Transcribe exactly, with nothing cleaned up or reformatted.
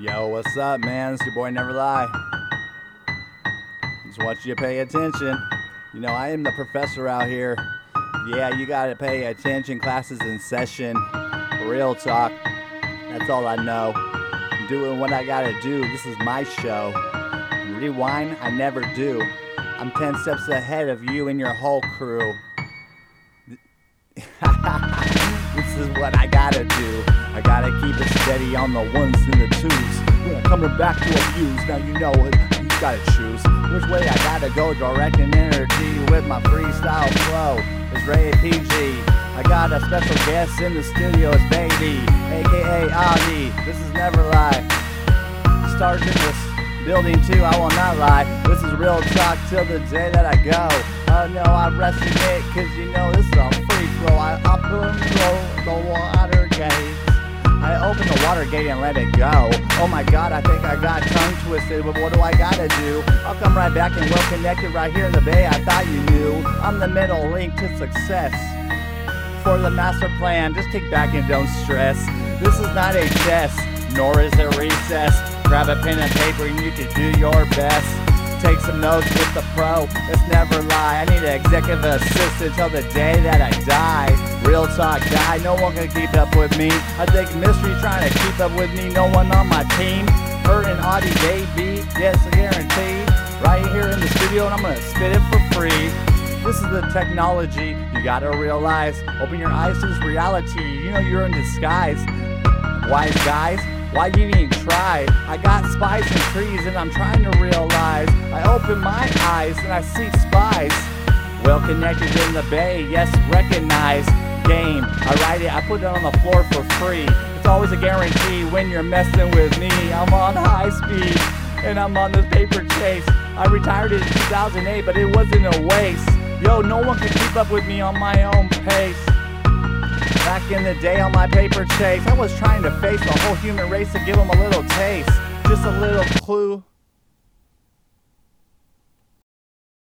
Yo, what's up, man? It's your boy Never Lie. Just want you to pay attention. You know, I am the professor out here. Yeah, you gotta pay attention. Classes in session. Real talk. That's all I know. I'm doing what I gotta do. This is my show. Rewind, I never do. I'm ten steps ahead of you and your whole crew. This is what I gotta do. I gotta keep it steady on the ones and the twos. When I'm coming back to abuse, now you know it. You gotta choose which way I gotta go. Directing energy with my freestyle flow. It's Ray P G. I got a special guest in the studio. It's Baby, aka Audi. This is Never Lie. Started this. Building two, I will not lie. This is real talk till the day that I go. Oh no, I rest in it, cause you know this is a free flow. I up and blow the water gate. I open the water gate and let it go. Oh my god, I think I got tongue twisted, but what do I gotta do? I'll come right back and well connected right here in the bay. I thought you knew I'm the middle link to success. For the master plan, just kick back and don't stress. This is not a test, nor is it recess. Grab a pen and paper and you can do your best. Take some notes with the pro, it's Never Lie. I need an executive assistant till the day that I die. Real talk guy, no one can keep up with me. I think mystery trying to keep up with me, no one on my team. Her and Audi, baby, yes I guarantee. Right here in the studio and I'm gonna spit it for free. This is the technology you gotta realize. Open your eyes to this reality, you know you're in disguise. Wise guys, why do you even try? I got spies and trees and I'm trying to realize. I open my eyes and I see spies. Well connected in the bay, yes, recognize. Game, I write it, I put it on the floor for free. It's always a guarantee when you're messing with me. I'm on high speed and I'm on this paper chase. I retired in two thousand eight but it wasn't a waste. Yo, no one can keep up with me on my own pace. Back in the day on my paper chase, I was trying to face the whole human race to give them a little taste, just a little clue.